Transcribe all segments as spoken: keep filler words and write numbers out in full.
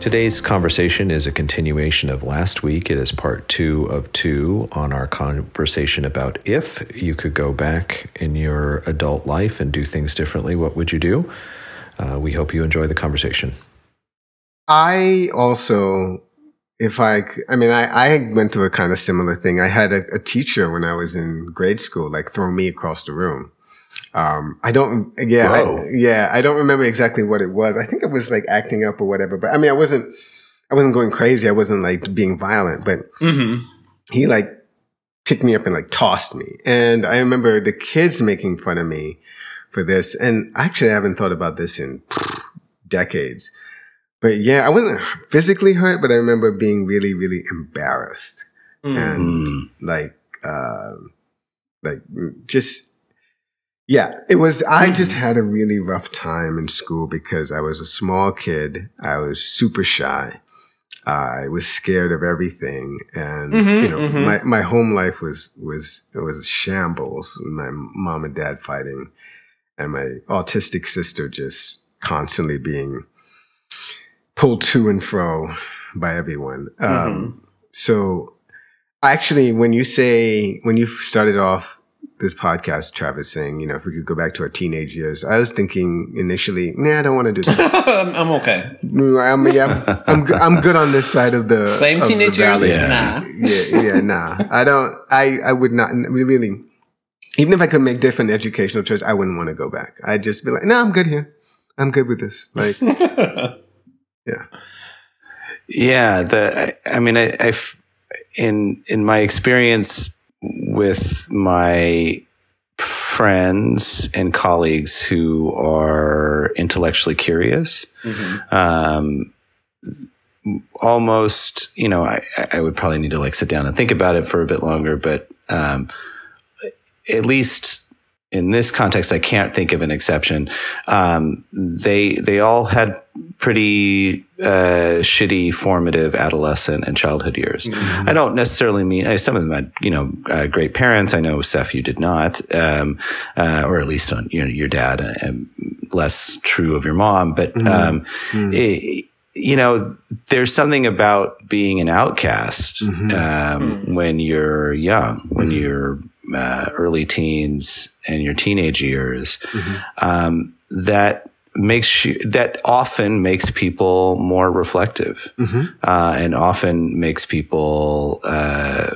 Today's conversation is a continuation of last week. It is part two of two on our conversation about if you could go back in your adult life and do things differently, what would you do? Uh, we hope you enjoy the conversation. I also, if I, I mean, I, I went through a kind of similar thing. I had a, a teacher when I was in grade school, like throw me across the room. Um, I don't, yeah, I, yeah, I don't remember exactly what it was. I think it was like acting up or whatever, but I mean, I wasn't, I wasn't going crazy. I wasn't like being violent, but mm-hmm. he like picked me up and like tossed me. And I remember the kids making fun of me for this. And actually I haven't thought about this in decades, but yeah, I wasn't physically hurt, but I remember being really, really embarrassed mm. and like, uh, like just, Yeah, it was, I just had a really rough time in school because I was a small kid. I was super shy. I was scared of everything. And, mm-hmm, you know, mm-hmm. my, my home life was, was, it was a shambles. My mom and dad fighting and my autistic sister just constantly being pulled to and fro by everyone. Mm-hmm. Um, so actually, when you say, when you started off, this podcast, Travis, saying, you know, if we could go back to our teenage years, I was thinking initially, nah, I don't want to do this. I'm, I'm okay. I'm, yeah, I'm, I'm, I'm good on this side of the same of teenage the years. Yeah. Nah, yeah, yeah, nah. I don't. I, I would not really. Even if I could make different educational choices, I wouldn't want to go back. I'd just be like, no, nah, I'm good here. I'm good with this. Like, yeah, yeah. The I, I mean, I I've, in in my experience. With my friends and colleagues who are intellectually curious, mm-hmm. um, almost, you know, I, I would probably need to like sit down and think about it for a bit longer, but um, at least in this context, I can't think of an exception. Um, they, they all had pretty uh, shitty formative adolescent and childhood years. Mm-hmm. I don't necessarily mean, I, some of them had, you know, uh, great parents. I know, Seth, you did not, um, uh, or at least on you know, your dad, and less true of your mom. But, mm-hmm. um, mm-hmm. It, you know, there's something about being an outcast mm-hmm. um, mm-hmm. when you're young, when mm-hmm. you're uh, early teens and your teenage years mm-hmm. um, that makes you, that often makes people more reflective mm-hmm. uh, and often makes people, uh,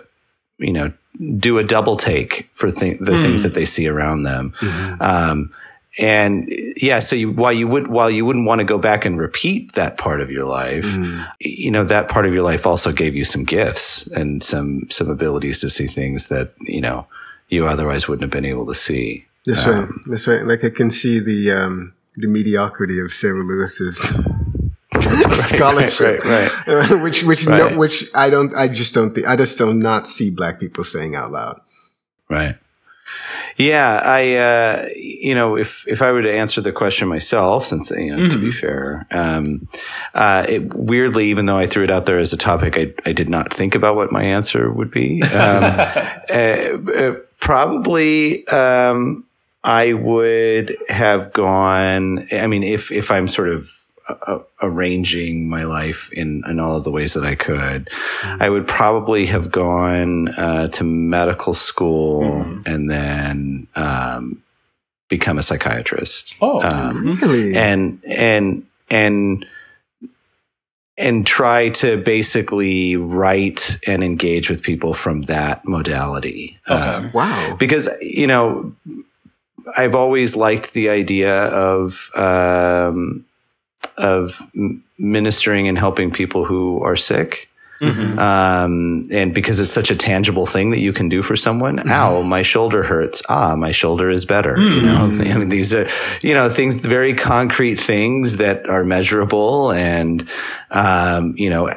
you know, do a double take for th- the mm. things that they see around them. Mm-hmm. Um, and yeah, so you, while you would, while you wouldn't want to go back and repeat that part of your life, mm. you know, that part of your life also gave you some gifts and some, some abilities to see things that, you know, you otherwise wouldn't have been able to see. That's um, right. That's right. Like I can see the, um, the mediocrity of Sarah Lewis's scholarship, right, right, right, right. which which right. No, which I don't, I just don't think, I just don't not see Black people saying out loud. Right. Yeah, I, uh, you know, if if I were to answer the question myself, since you know, mm-hmm. to be fair, um, uh, it, weirdly, even though I threw it out there as a topic, I I did not think about what my answer would be. Um, uh, probably. Um, I would have gone, I mean, if, if I'm sort of uh, arranging my life in, in all of the ways that I could, mm-hmm. I would probably have gone uh, to medical school mm-hmm. and then um, become a psychiatrist. Oh, um, really? And, and, and, and try to basically write and engage with people from that modality. Okay. Um, wow. Because, you know, I've always liked the idea of um, of ministering and helping people who are sick, mm-hmm. um, and because it's such a tangible thing that you can do for someone. Mm-hmm. Ow, my shoulder hurts. Ah, my shoulder is better. Mm-hmm. You know, I mean, these are you know things, very concrete things that are measurable and um, you know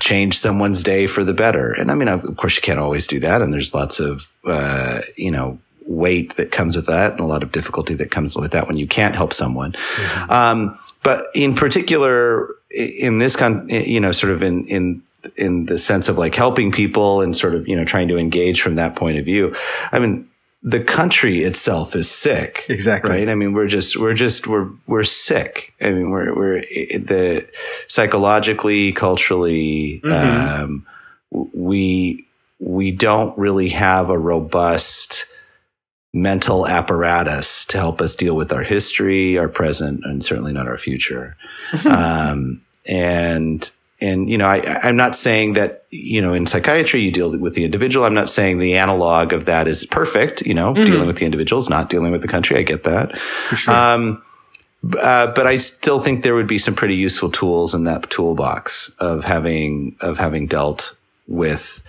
change someone's day for the better. And I mean, of course, you can't always do that, and there's lots of uh, you know. weight that comes with that and a lot of difficulty that comes with that when you can't help someone. Mm-hmm. Um, but in particular, in this con, you know, sort of in, in, in the sense of like helping people and sort of, you know, trying to engage from that point of view. I mean, the country itself is sick. Exactly. Right. I mean, we're just, we're just, we're, we're sick. I mean, we're, we're the psychologically, culturally, mm-hmm. um, we, we don't really have a robust mental apparatus to help us deal with our history, our present, and certainly not our future. um, and, And, you know, I, I'm not saying that, you know, in psychiatry, you deal with the individual. I'm not saying the analog of that is perfect, you know, mm-hmm. dealing with the individuals, not dealing with the country. I get that. For sure. Um, uh, but I still think there would be some pretty useful tools in that toolbox of having, of having dealt with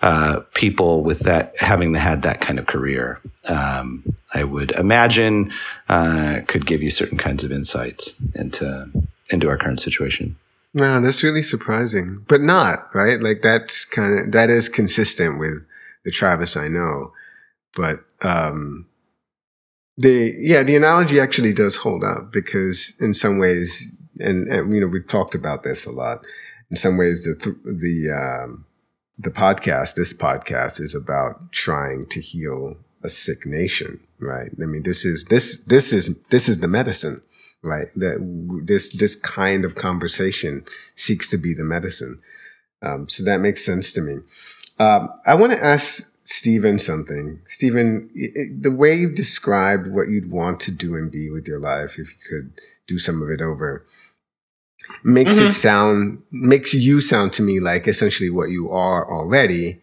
uh, people with that, having had that kind of career. Um, I would imagine uh, could give you certain kinds of insights into, into our current situation. No, that's really surprising, but not, right? Like that's kind of, that is consistent with the Travis I know, but, um, the, yeah, the analogy actually does hold up because in some ways, and, and you know, we've talked about this a lot. In some ways, the, the, um, the podcast, this podcast is about trying to heal a sick nation, right? I mean, this is, this, this is, this is the medicine. Right, that this this kind of conversation seeks to be the medicine, um, so that makes sense to me. Um, I want to ask Stephen something. Stephen, it, the way you've described what you'd want to do and be with your life, if you could do some of it over, makes mm-hmm. it sound makes you sound to me like essentially what you are already,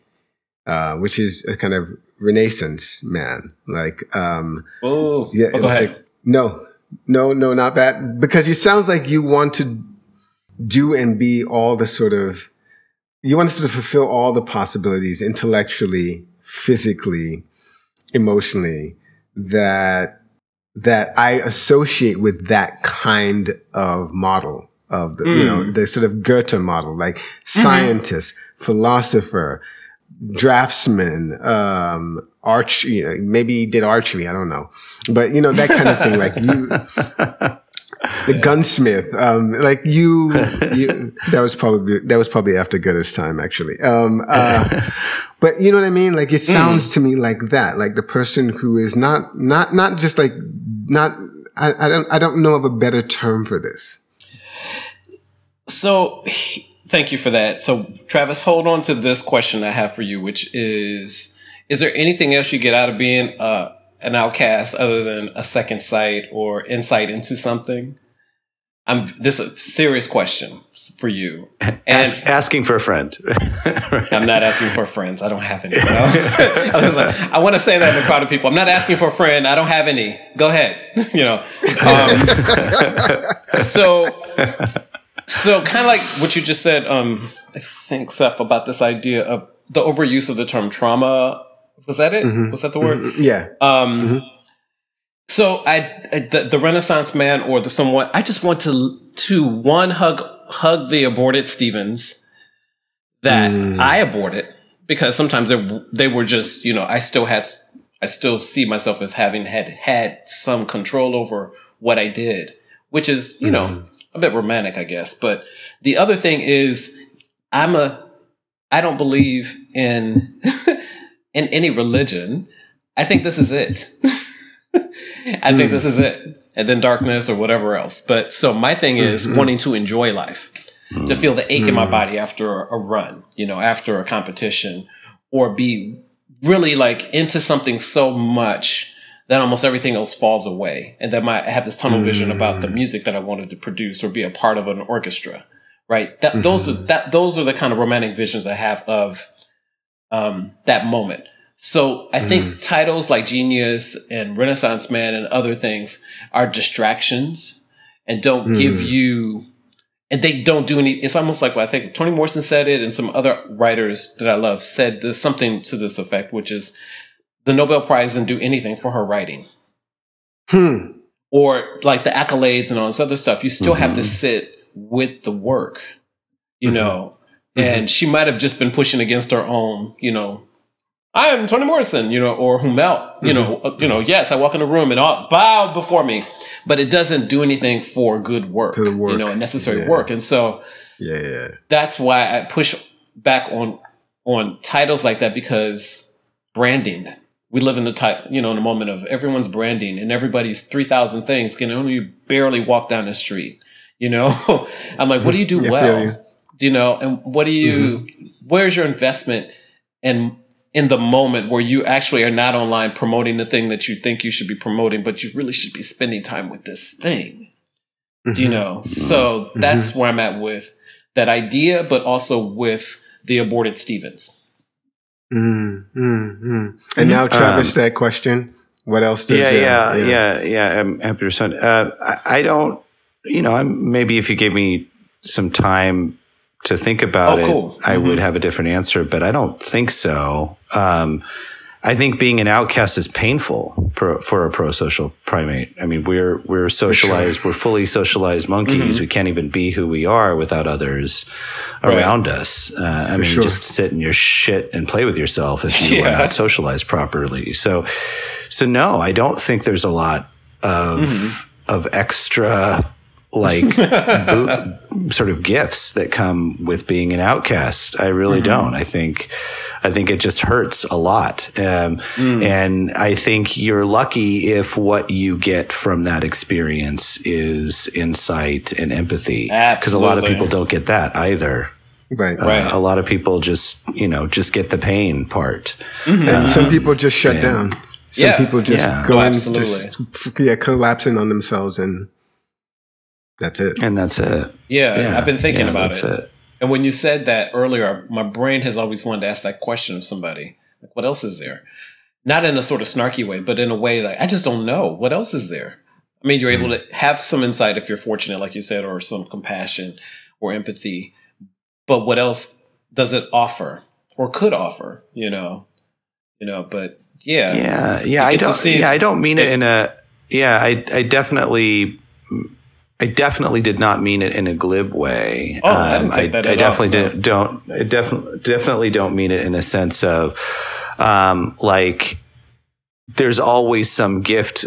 uh, which is a kind of Renaissance man. Like, um, oh, yeah, oh, go like, ahead. No. No, no, not that. Because it sounds like you want to do and be all the sort of, you want to sort of fulfill all the possibilities intellectually, physically, emotionally, that that I associate with that kind of model of the, mm. you know, the sort of Goethe model, like mm-hmm. scientist, philosopher, draftsman, um, arch, you know, maybe he did archery, I don't know. But, you know, that kind of thing, like you, the gunsmith, um, like you, you, that was probably, that was probably after Goethe's time, actually. Um, uh, but you know what I mean? Like it sounds mm. to me like that, like the person who is not, not, not just like, not, I, I don't, I don't know of a better term for this. So, thank you for that. So, Travis, hold on to this question I have for you, which is, is there anything else you get out of being uh, an outcast other than a second sight or insight into something? I'm, this is a serious question for you. And Ask, asking for a friend. I'm not asking for friends. I don't have any. I, I, like, I want to say that in a crowd of people. I'm not asking for a friend. I don't have any. Go ahead. You know. Um, so... So kind of like what you just said, um, I think, Seth, about this idea of the overuse of the term trauma. Was that it? Mm-hmm. Was that the word? Mm-hmm. Yeah. Um, mm-hmm. So I, I the, the Renaissance man or the someone, I just want to, to one, hug hug the aborted Stevens that mm. I aborted because sometimes they, they were just, you know, I still had, I still see myself as having had, had some control over what I did, which is, you mm. know, a bit romantic, I guess. But the other thing is, I'm a, I don't believe in, in any religion. I think this is it. I mm. think this is it. And then darkness or whatever else. But so my thing is mm-hmm. wanting to enjoy life, mm. to feel the ache mm. in my body after a run, you know, after a competition, or be really like into something so much that almost everything else falls away, and that my, I have this tunnel vision mm. about the music that I wanted to produce or be a part of an orchestra, right? That, mm-hmm. Those are that those are the kind of romantic visions I have of um, that moment. So I mm. think titles like Genius and Renaissance Man and other things are distractions and don't mm. give you, and they don't do any. It's almost like what I think Toni Morrison said it, and some other writers that I love said this, something to this effect, which is, the Nobel Prize didn't do anything for her writing. Hmm. Or like the accolades and all this other stuff. You still mm-hmm. have to sit with the work, you mm-hmm. know, mm-hmm. and she might have just been pushing against her own, you know, I am Toni Morrison, you know, or whomever, you mm-hmm. know, uh, you know, yes, I walk in a room and all bow before me, but it doesn't do anything for good work, to the work. You know, and necessary yeah. work. And so yeah, yeah, that's why I push back on, on titles like that, because branding, we live in the type, you know, in a moment of everyone's branding and everybody's three thousand things can only barely walk down the street. You know, I'm like, what do you do yeah, well? Yeah, yeah. You know, and what do you, mm-hmm. where's your investment in, in the moment where you actually are not online promoting the thing that you think you should be promoting, but you really should be spending time with this thing, mm-hmm. you know? So mm-hmm. that's where I'm at with that idea, but also with the aborted Stevens. Mm, mm, mm. And now, Travis, um, that question. What else does? Yeah, yeah, uh, yeah, yeah, yeah. I'm happy to respond. Uh, I, I don't. You know, I'm, maybe if you gave me some time to think about oh, it, cool. I mm-hmm. would have a different answer. But I don't think so. Um, I think being an outcast is painful for, for a pro-social primate. I mean, we're we're socialized. Sure. We're fully socialized monkeys. Mm-hmm. We can't even be who we are without others right. around us. Uh, I mean, sure. just sit in your shit and play with yourself if you yeah. are not socialized properly. So, so no, I don't think there's a lot of mm-hmm. of extra like boot, sort of gifts that come with being an outcast. I really mm-hmm. don't. I think, I think it just hurts a lot. Um, mm. And I think you're lucky if what you get from that experience is insight and empathy. Because a lot of people don't get that either. Right. Uh, right. A lot of people just, you know, just get the pain part. Mm-hmm. And um, some people just shut and, down. Some yeah, people just yeah. go oh, and just yeah, collapse in on themselves and, that's it. And that's it. Yeah, yeah. I've been thinking yeah, about it. it. And when you said that earlier, my brain has always wanted to ask that question of somebody. Like, what else is there? Not in a sort of snarky way, but in a way like, I just don't know. What else is there? I mean, you're mm-hmm. able to have some insight if you're fortunate, like you said, or some compassion or empathy. But what else does it offer or could offer, you know? You know, but yeah. Yeah, yeah. I don't, yeah I don't mean it, it in a... Yeah, I, I definitely... I definitely did not mean it in a glib way. Oh, I didn't take that at all. I definitely did, don't. I definitely definitely don't mean it in a sense of um, like there's always some gift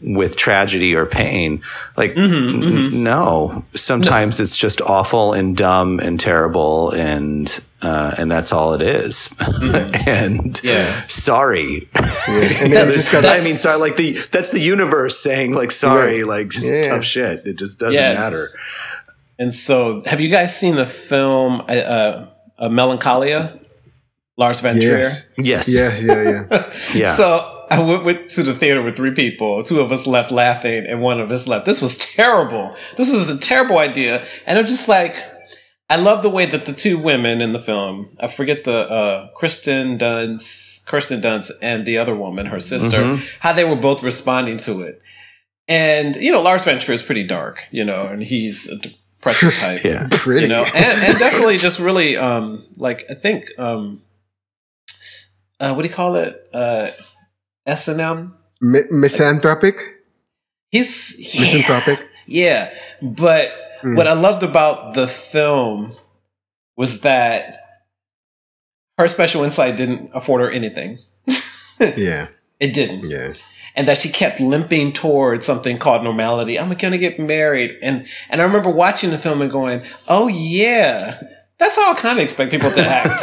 with tragedy or pain. Like mm-hmm, mm-hmm. N- no, sometimes no. it's just awful and dumb and terrible and uh, and that's all it is. Mm-hmm. and yeah. sorry. Yeah. And that's, just gotta, that's, I mean, sorry. Like the that's the universe saying like sorry, right. like just yeah. tough shit. It just doesn't yeah. matter. And so, have you guys seen the film uh, uh, Melancholia? Lars Von Trier. Yes. yes. Yeah. Yeah. Yeah. yeah. So. I went with, to the theater with three people. Two of us left laughing and one of us left. This was terrible. This was a terrible idea. And I'm just like, I love the way that the two women in the film, I forget the uh, Kirsten Dunst, Kirsten Dunst and the other woman, her sister, mm-hmm. how they were both responding to it. And, you know, Lars Von Trier is pretty dark, you know, and he's a depressive type. yeah, pretty. You know, and, and definitely just really, um, like, I think, um, uh, what do you call it? Uh, S and M M- misanthropic. He's yeah, misanthropic. Yeah, but mm. what I loved about the film was that her special insight didn't afford her anything. yeah, it didn't. Yeah, and that she kept limping toward something called normality. I'm going to get married, and and I remember watching the film and going, "Oh yeah." That's how I kind of expect people to act.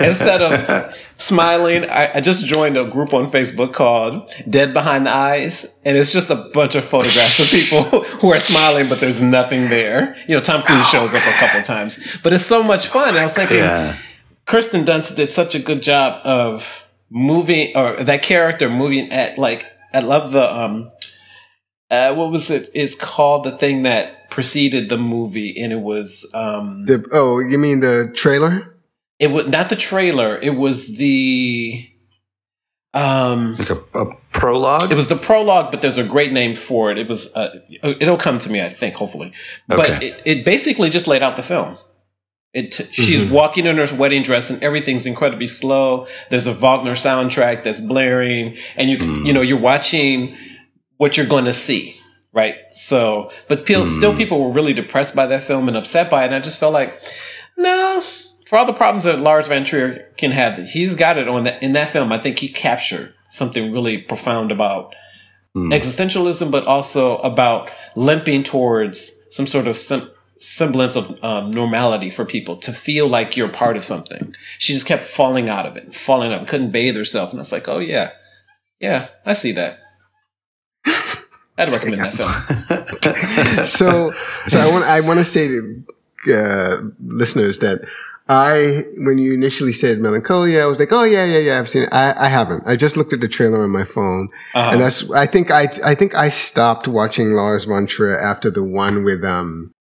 Instead of smiling, I, I just joined a group on Facebook called Dead Behind the Eyes. And it's just a bunch of photographs of people who are smiling, but there's nothing there. You know, Tom Cruise oh, shows up a couple of times. But it's so much fun. I was thinking, yeah. Kirsten Dunst did such a good job of moving, or that character moving at, like, I love the, um, uh, what was it? It's called the thing that preceded the movie, and it was um the oh you mean the trailer it was not the trailer it was the um like a, a prologue it was the prologue but there's a great name for it it was uh, it'll come to me I think hopefully okay. but it, it basically just laid out the film it she's mm-hmm. walking in her wedding dress and everything's incredibly slow. There's a Wagner soundtrack that's blaring and you mm. you know you're watching what you're going to see. Right. So, but pe- mm. still people were really depressed by that film and upset by it. And I just felt like, no, for all the problems that Lars Von Trier can have, he's got it on that in that film. I think he captured something really profound about mm. existentialism, but also about limping towards some sort of sim- semblance of um, normality for people to feel like you're part of something. She just kept falling out of it, falling out of it, couldn't bathe herself. And I was like, oh, yeah, yeah, I see that. I'd recommend that film. so, so I want I want to say to uh, listeners that I, when you initially said Melancholia, I was like, oh yeah, yeah, yeah, I've seen it. I, I haven't. I just looked at the trailer on my phone, uh-huh. and that's. I think I I think I stopped watching Lars Von Trier after the one with um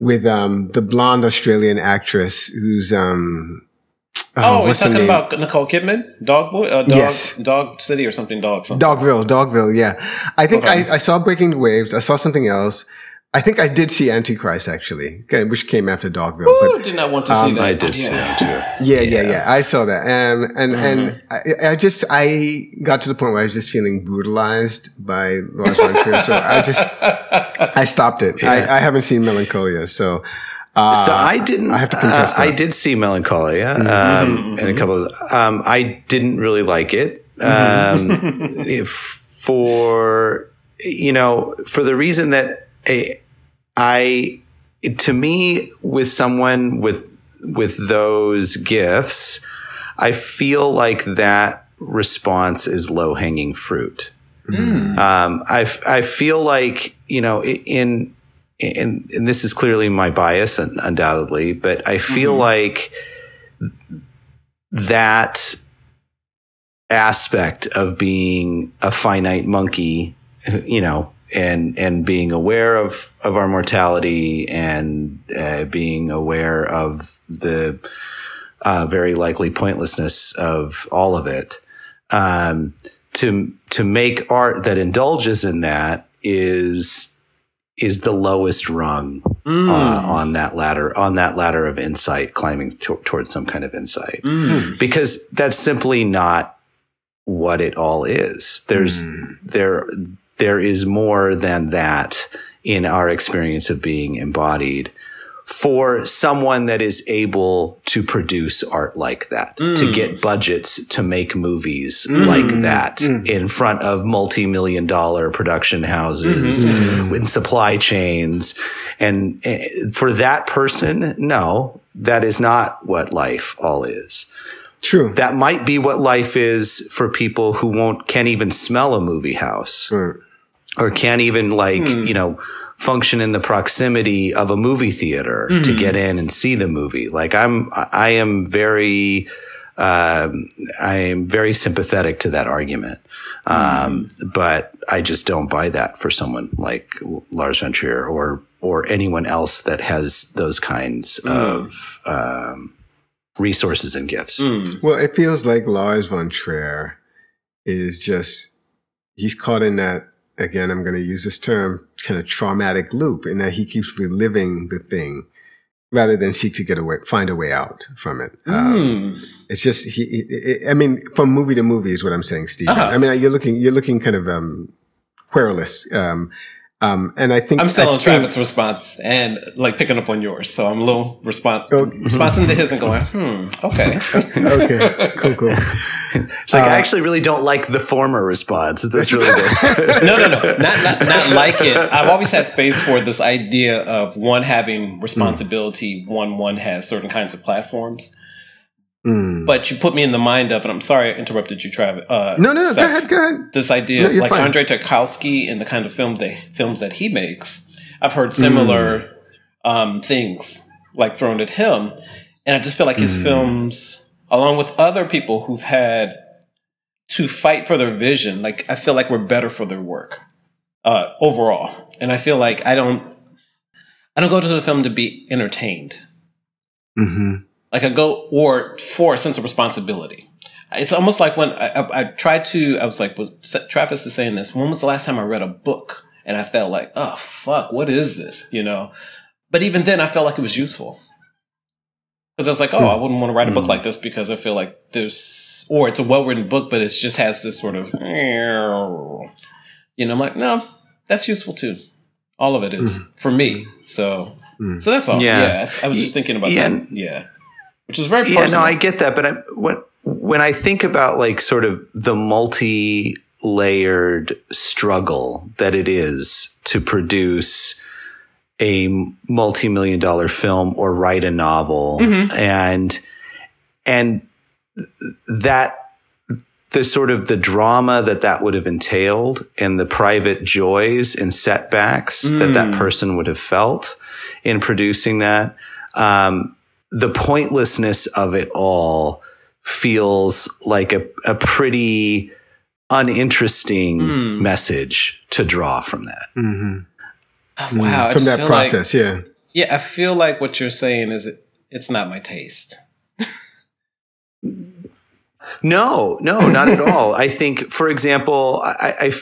with um the blonde Australian actress who's um. Oh, we're oh, talking about Nicole Kidman, Dog Boy, uh, Dog, yes. Dog City or something, Dog something. Dogville, Dogville, yeah. I think okay. I, I saw Breaking the Waves. I saw something else. I think I did see Antichrist actually, which came after Dogville. Ooh, but did not want to um, see that. I did yeah. see that too. Yeah, yeah, yeah, yeah. I saw that, um, and mm-hmm. and I, I just I got to the point where I was just feeling brutalized by Lars von Trier, so I just I stopped it. Yeah. I, I haven't seen Melancholia, so. Uh, so I didn't. I have to confess. Uh, I did see Melancholia um, mm-hmm. and a couple of. Um, I didn't really like it um, for you know for the reason that I, I to me with someone with with those gifts, I feel like that response is low hanging fruit. Mm. Um, I I feel like you know in. And, and this is clearly my bias, undoubtedly, but I feel mm-hmm. like that aspect of being a finite monkey, you know, and and being aware of, of our mortality and uh, being aware of the uh, very likely pointlessness of all of it, um, to to make art that indulges in that is. is the lowest rung mm. uh, on that ladder, on that ladder of insight, climbing t- towards some kind of insight, mm. because that's simply not what it all is. There's mm. there there is more than that in our experience of being embodied for someone that is able to produce art like that, mm. to get budgets to make movies mm. like that mm. in front of multi-million dollar production houses mm-hmm. with supply chains. And for that person, no, that is not what life all is. True. That might be what life is for people who won't can't even smell a movie house mm. or can't even like, mm. you know, function in the proximity of a movie theater mm-hmm. to get in and see the movie. Like I'm, I am very, um, I am very sympathetic to that argument, um, mm-hmm. but I just don't buy that for someone like Lars von Trier or or anyone else that has those kinds mm. of um, resources and gifts. Mm. Well, it feels like Lars von Trier is just he's caught in that. Again, I'm going to use this term, kind of traumatic loop, in that he keeps reliving the thing rather than seek to get away, find a way out from it. Mm. Um, it's just, he, it, I mean, from movie to movie is what I'm saying, Steve. Uh-huh. I mean, you're looking, you're looking kind of um, querulous. Um, um, and I think I'm still I on think, Travis' response and like picking up on yours, so I'm a little respons- okay. responding to his and going, hmm, okay, okay, cool, cool. It's like uh, I actually really don't like the former response. That's really good. no, no, no, not, not not like it. I've always had space for this idea of one having responsibility, mm. one one has certain kinds of platforms. Mm. But you put me in the mind of, and I'm sorry I interrupted you, Travis. Uh, no, no, no, go ahead, go ahead. This idea, no, like fine. Andrei Tarkovsky and the kind of film they, films that he makes, I've heard similar mm. um, things like thrown at him, and I just feel like mm. his films. Along with other people who've had to fight for their vision, like I feel like we're better for their work uh, overall, and I feel like I don't, I don't go to the film to be entertained. Mm-hmm. Like I go or for a sense of responsibility. It's almost like when I, I, I tried to, I was like, was Travis is saying this. When was the last time I read a book? And I felt like, oh fuck, what is this? You know. But even then, I felt like it was useful. Because I was like, oh, I wouldn't want to write a book like this because I feel like there's, or it's a well-written book, but it just has this sort of, you know, I'm like, no, that's useful too. All of it is mm. for me. So, mm. so that's all. Yeah. yeah. I was just thinking about yeah. that. Yeah. Which is very personal. Yeah, no, I get that. But I, when, when I think about like sort of the multi-layered struggle that it is to produce a multi-million dollar film or write a novel. Mm-hmm. And, and that the sort of the drama that that would have entailed and the private joys and setbacks mm. that that person would have felt in producing that, um, the pointlessness of it all feels like a, a pretty uninteresting mm. message to draw from that. Mm-hmm. Oh, wow. Mm, from that process, like, yeah. Yeah, I feel like what you're saying is it, it's not my taste. No, no, not at all. I think, for example, I, I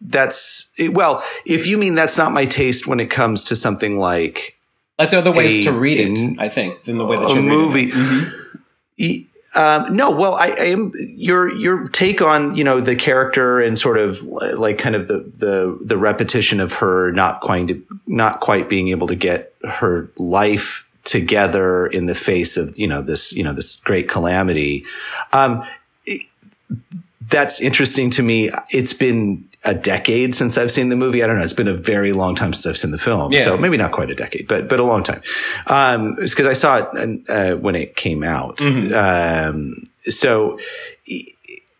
that's, it, well, if you mean that's not my taste when it comes to something like... Like there are other ways a, to read it, a, I think, than the way that you read movie. It. Mm-hmm. E- Um, no, well, I, I am your your take on, you know, the character and sort of like kind of the the, the repetition of her not quite to, not quite being able to get her life together in the face of, you know, this, you know, this great calamity. Um, it, that's interesting to me. It's been a decade since I've seen the movie. I don't know. It's been a very long time since I've seen the film. Yeah. So maybe not quite a decade, but but a long time. Um, it's because I saw it uh, when it came out. Mm-hmm. Um, so,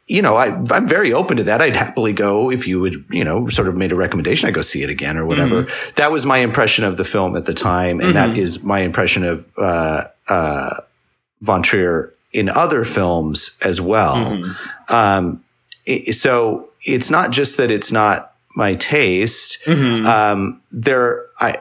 you know, I, I'm very open to that. I'd happily go if you would, you know, sort of made a recommendation. I'd go see it again or whatever. Mm-hmm. That was my impression of the film at the time. And mm-hmm. that is my impression of uh, uh, Von Trier in other films as well. Mm-hmm. Um, it, so... It's not just that it's not my taste. Mm-hmm. Um, there, I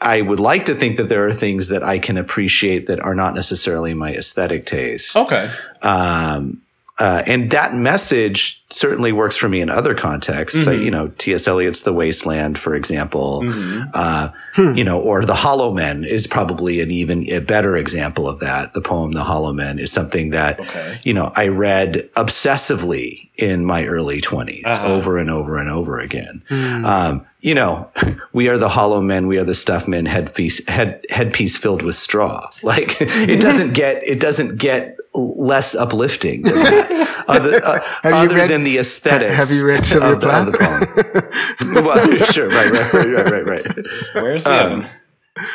I would like to think that there are things that I can appreciate that are not necessarily my aesthetic taste. Okay. Um, uh, and that message certainly works for me in other contexts. Mm-hmm. So, you know, T S. Eliot's The Waste Land, for example, mm-hmm. uh, hmm. you know, or The Hollow Men is probably an even a better example of that. The poem The Hollow Men is something that, okay. you know, I read obsessively in my early twenties uh-huh. over and over and over again. Mm. Um, you know, we are the hollow men, we are the stuffed men, headpiece, head, headpiece filled with straw. Like it doesn't get, it doesn't get less uplifting than that. other, uh, other read, than the aesthetics. Have you read Sylvia Plath? Of the poem. Well, sure. Right, right, right, right, right. Where's the um,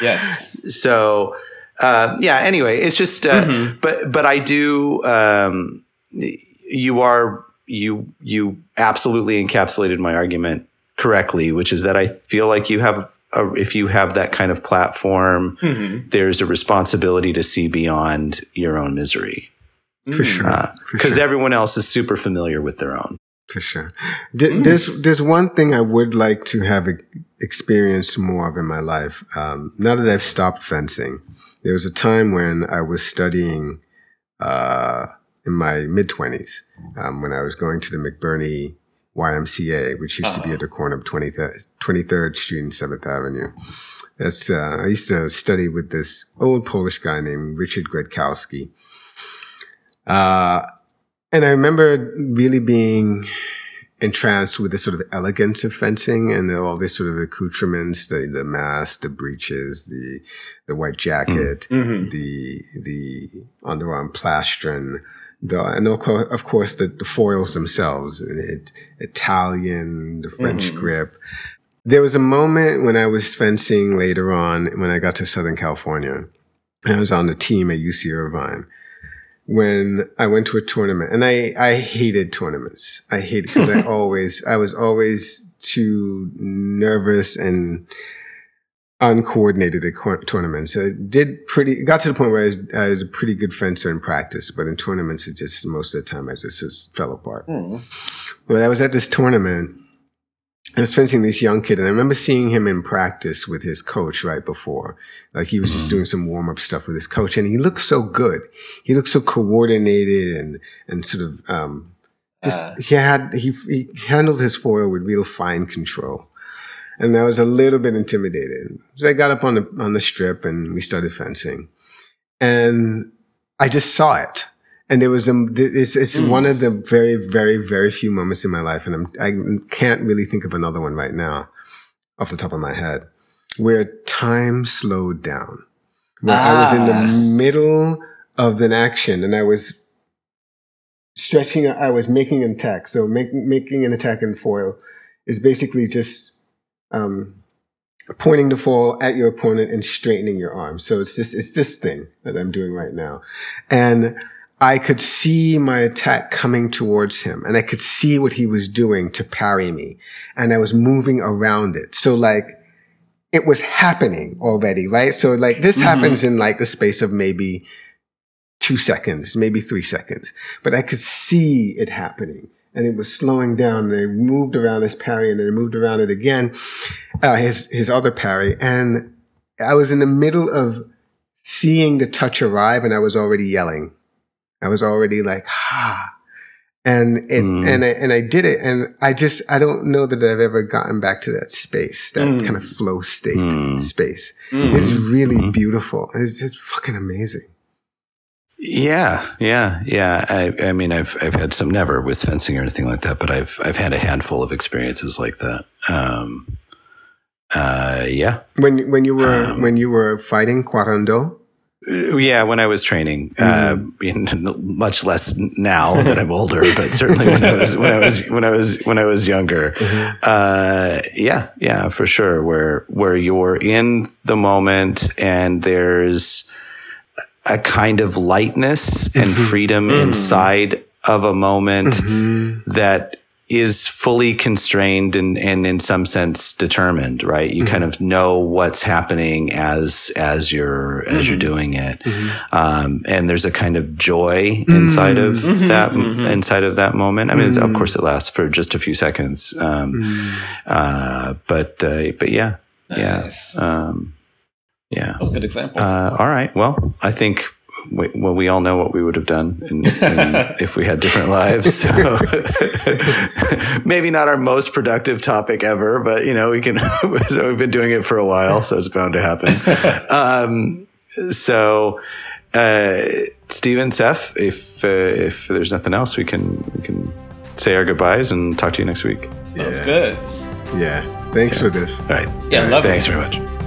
yes. So, uh, yeah, anyway, it's just, uh, mm-hmm. but, but I do, um, you are, you you absolutely encapsulated my argument correctly, which is that I feel like you have a, if you have that kind of platform, mm-hmm. there's a responsibility to see beyond your own misery. For sure. Uh, because sure. everyone else is super familiar with their own. For sure. D- mm. There's, there's one thing I would like to have experienced more of in my life. Um, now that I've stopped fencing, there was a time when I was studying... Uh, in my mid-twenties, um, when I was going to the McBurney Y M C A, which used uh-huh. to be at the corner of twenty-third Street and seventh Avenue. That's uh, I used to study with this old Polish guy named Richard Gretkowski. Uh, and I remember really being entranced with the sort of elegance of fencing and all these sort of accoutrements, the, the mask, the breeches, the the white jacket, mm-hmm. the the underarm plastron, The, and of course, the, the foils themselves, it, Italian, the French mm-hmm. grip. There was a moment when I was fencing later on when I got to Southern California. I was on the team at U C Irvine when I went to a tournament. And I, I hated tournaments. I hated because I always, I was always too nervous and uncoordinated at co- tournaments. I did pretty, got to the point where I was, I was a pretty good fencer in practice, but in tournaments, it just, most of the time, I just, just fell apart. Mm. But I was at this tournament, I was fencing this young kid, and I remember seeing him in practice with his coach right before. Like he was mm-hmm. just doing some warm-up stuff with his coach, and he looked so good. He looked so coordinated and, and sort of, um, just, uh. he had, he, he handled his foil with real fine control. And I was a little bit intimidated. So I got up on the on the strip and we started fencing. And I just saw it. And it was a, it's, it's mm. one of the very, very, very few moments in my life. And I'm, I can't really think of another one right now off the top of my head where time slowed down. Where ah. I was in the middle of an action and I was stretching, I was making an attack. So make, making an attack in foil is basically just Um, pointing the fall at your opponent and straightening your arm. So it's this, it's this thing that I'm doing right now. And I could see my attack coming towards him, and I could see what he was doing to parry me, and I was moving around it. So like, it was happening already, right? So like, this mm-hmm. happens in like the space of maybe two seconds, maybe three seconds, but I could see it happening. And it was slowing down. They moved around his parry, and they moved around it again, uh, his his other parry. And I was in the middle of seeing the touch arrive, and I was already yelling. I was already like, ha. And it, mm. and I, and I did it. And I just, I don't know that I've ever gotten back to that space, that mm. kind of flow state mm. space. Mm. It's really mm-hmm. beautiful. It's just fucking amazing. Yeah, yeah, yeah. I, I mean, I've I've had some, never with fencing or anything like that, but I've I've had a handful of experiences like that. Um, uh, yeah. When when you were um, when you were fighting Kwarando? Yeah, when I was training, mm-hmm. uh, much less now that I'm older, but certainly when I was when I was when I was when I was younger. Mm-hmm. Uh, yeah, yeah, for sure. Where where you're in the moment and there's a kind of lightness and mm-hmm. freedom mm-hmm. inside of a moment mm-hmm. that is fully constrained and, and in some sense determined, right? You mm-hmm. kind of know what's happening as, as you're, mm-hmm. as you're doing it. Mm-hmm. Um, and there's a kind of joy inside mm-hmm. of that, mm-hmm. inside of that moment. I mean, mm-hmm. of course it lasts for just a few seconds. Um, mm-hmm. uh, but, uh, but yeah, nice. yeah. Um, Yeah. That was a good example. Uh, all right. Well, I think we, well, we all know what we would have done in, in if we had different lives. So maybe not our most productive topic ever, but you know, we can, so we've been doing it for a while, so it's bound to happen. Um, so, uh, Steven, Seth, if, uh, if there's nothing else, we can, we can say our goodbyes and talk to you next week. Yeah. That's good. Yeah. Thanks yeah. for this. All right. Yeah. All right. Love Thanks it. Very much.